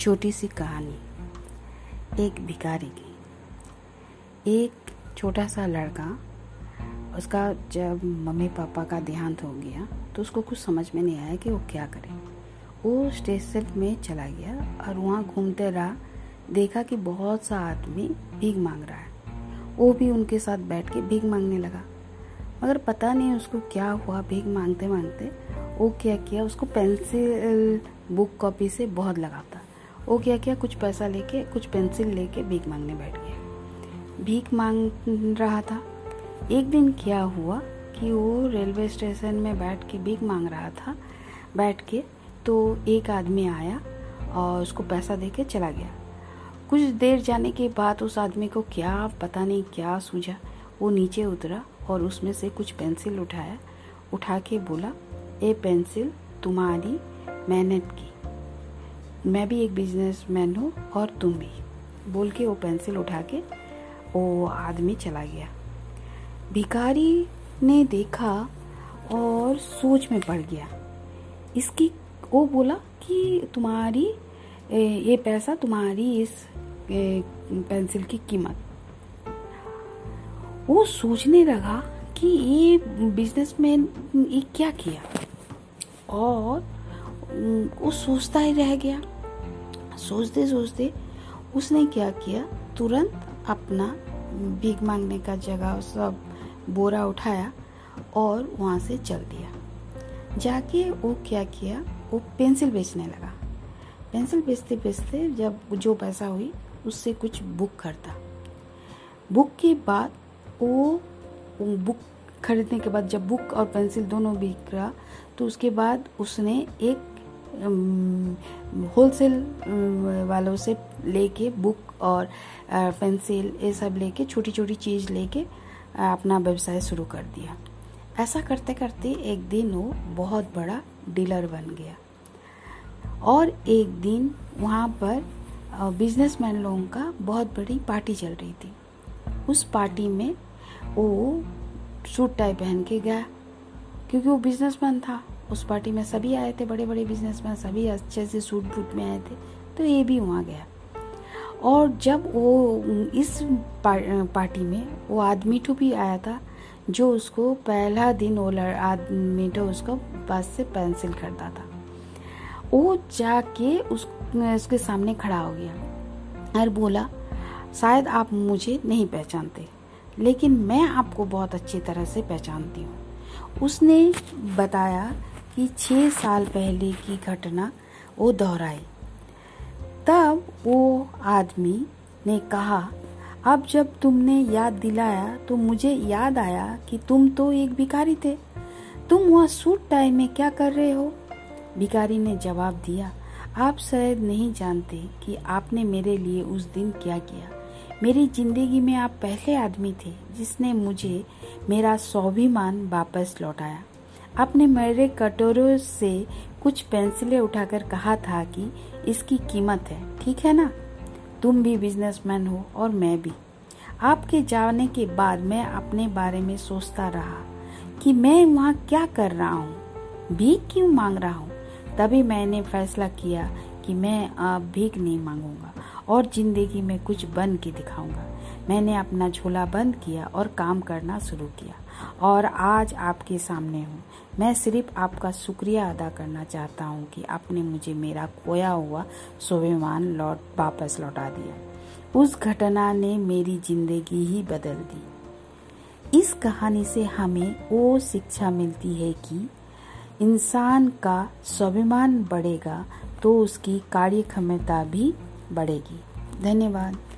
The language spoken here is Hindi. छोटी सी कहानी एक भिखारी की। एक छोटा सा लड़का, उसका जब मम्मी पापा का देहांत हो गया तो उसको कुछ समझ में नहीं आया कि वो क्या करे। वो स्टेशन में चला गया और वहाँ घूमते रहा, देखा कि बहुत सा आदमी भीख मांग रहा है। वो भी उनके साथ बैठ के भीख मांगने लगा, मगर पता नहीं उसको क्या हुआ। भीख मांगते मांगते वो क्या किया, उसको पेंसिल बुक कॉपी से बहुत लगाव था। वो क्या किया, कुछ पैसा लेके, कुछ पेंसिल लेके भीख मांगने बैठ गया। भीख मांग रहा था। एक दिन क्या हुआ कि वो रेलवे स्टेशन में बैठ के भीख मांग रहा था बैठ के, तो एक आदमी आया और उसको पैसा दे के चला गया। कुछ देर जाने के बाद उस आदमी को क्या पता नहीं क्या सूझा, वो नीचे उतरा और उसमें से कुछ पेंसिल उठा के बोला, ये पेंसिल तुम्हारी मेहनत की, मैं भी एक बिजनेसमैन हूँ और तुम भी, बोल के वो पेंसिल उठा के वो आदमी चला गया। भिखारी ने देखा और सोच में पड़ गया। इसकी वो बोला कि तुम्हारी ये पैसा, तुम्हारी इस पेंसिल की कीमत। वो सोचने लगा कि ये बिजनेसमैन ये क्या किया, और वो सोचता ही रह गया। सोचते सोचते उसने क्या किया, तुरंत अपना भीख मांगने का जगह सब बोरा उठाया और वहाँ से चल दिया। जाके वो क्या किया, वो पेंसिल बेचने लगा। पेंसिल बेचते बेचते जब जो पैसा हुई उससे कुछ बुक खरीदा। बुक के बाद वो बुक खरीदने के बाद जब बुक और पेंसिल दोनों बिक रहा, तो उसके बाद उसने एक होलसेल वालों से लेके बुक और पेंसिल ये सब लेके, छोटी छोटी चीज़ लेके अपना व्यवसाय शुरू कर दिया। ऐसा करते करते एक दिन वो बहुत बड़ा डीलर बन गया। और एक दिन वहाँ पर बिजनेसमैन लोगों का बहुत बड़ी पार्टी चल रही थी। उस पार्टी में वो सूट टाई पहन के गया, क्योंकि वो बिजनेसमैन था। उस पार्टी में सभी आए थे, बड़े बड़े बिजनेसमैन सभी अच्छे से सूट बूट में आए थे, तो ये भी वहाँ गया। और जब वो इस पार्टी में वो आदमी तो भी आया था जो उसको पहला दिन वो आदमी तो उसको पास से पेंसिल खरीदा था। वो जाके उसके सामने खड़ा हो गया और बोला, शायद आप मुझे नहीं पहचानते, लेकिन मैं आपको बहुत अच्छी तरह से पहचानती हूँ। उसने बताया कि 6 साल पहले की घटना वो दोहराई। तब वो आदमी ने कहा, अब जब तुमने याद दिलाया तो मुझे याद आया कि तुम तो एक भिखारी थे, तुम वहाँ सूट टाई में क्या कर रहे हो? भिखारी ने जवाब दिया, आप शायद नहीं जानते कि आपने मेरे लिए उस दिन क्या किया। मेरी जिंदगी में आप पहले आदमी थे जिसने मुझे मेरा स्वाभिमान वापस लौटाया। आपने मेरे कटोरों से कुछ पेंसिलें उठाकर कहा था कि इसकी कीमत है, ठीक है ना? तुम भी बिजनेसमैन हो और मैं भी। आपके जाने के बाद मैं अपने बारे में सोचता रहा कि मैं वहाँ क्या कर रहा हूँ, भीख क्यों मांग रहा हूँ। तभी मैंने फैसला किया कि मैं अब भीख नहीं मांगूंगा और ज़िंदगी में कुछ बन के दिखाऊंगा। मैंने अपना झोला बंद किया और काम करना शुरू किया, और आज आपके सामने हूँ। मैं सिर्फ आपका शुक्रिया अदा करना चाहता हूँ कि आपने मुझे मेरा खोया हुआ स्वाभिमान वापस लौटा दिया। उस घटना ने मेरी ज़िंदगी ही बदल दी। इस कहानी से हमें वो शिक्षा मिलती है कि इंसान का स्वाभिमान बढ़ेगा तो उसकी कार्य क्षमता भी बढ़ेगी। धन्यवाद।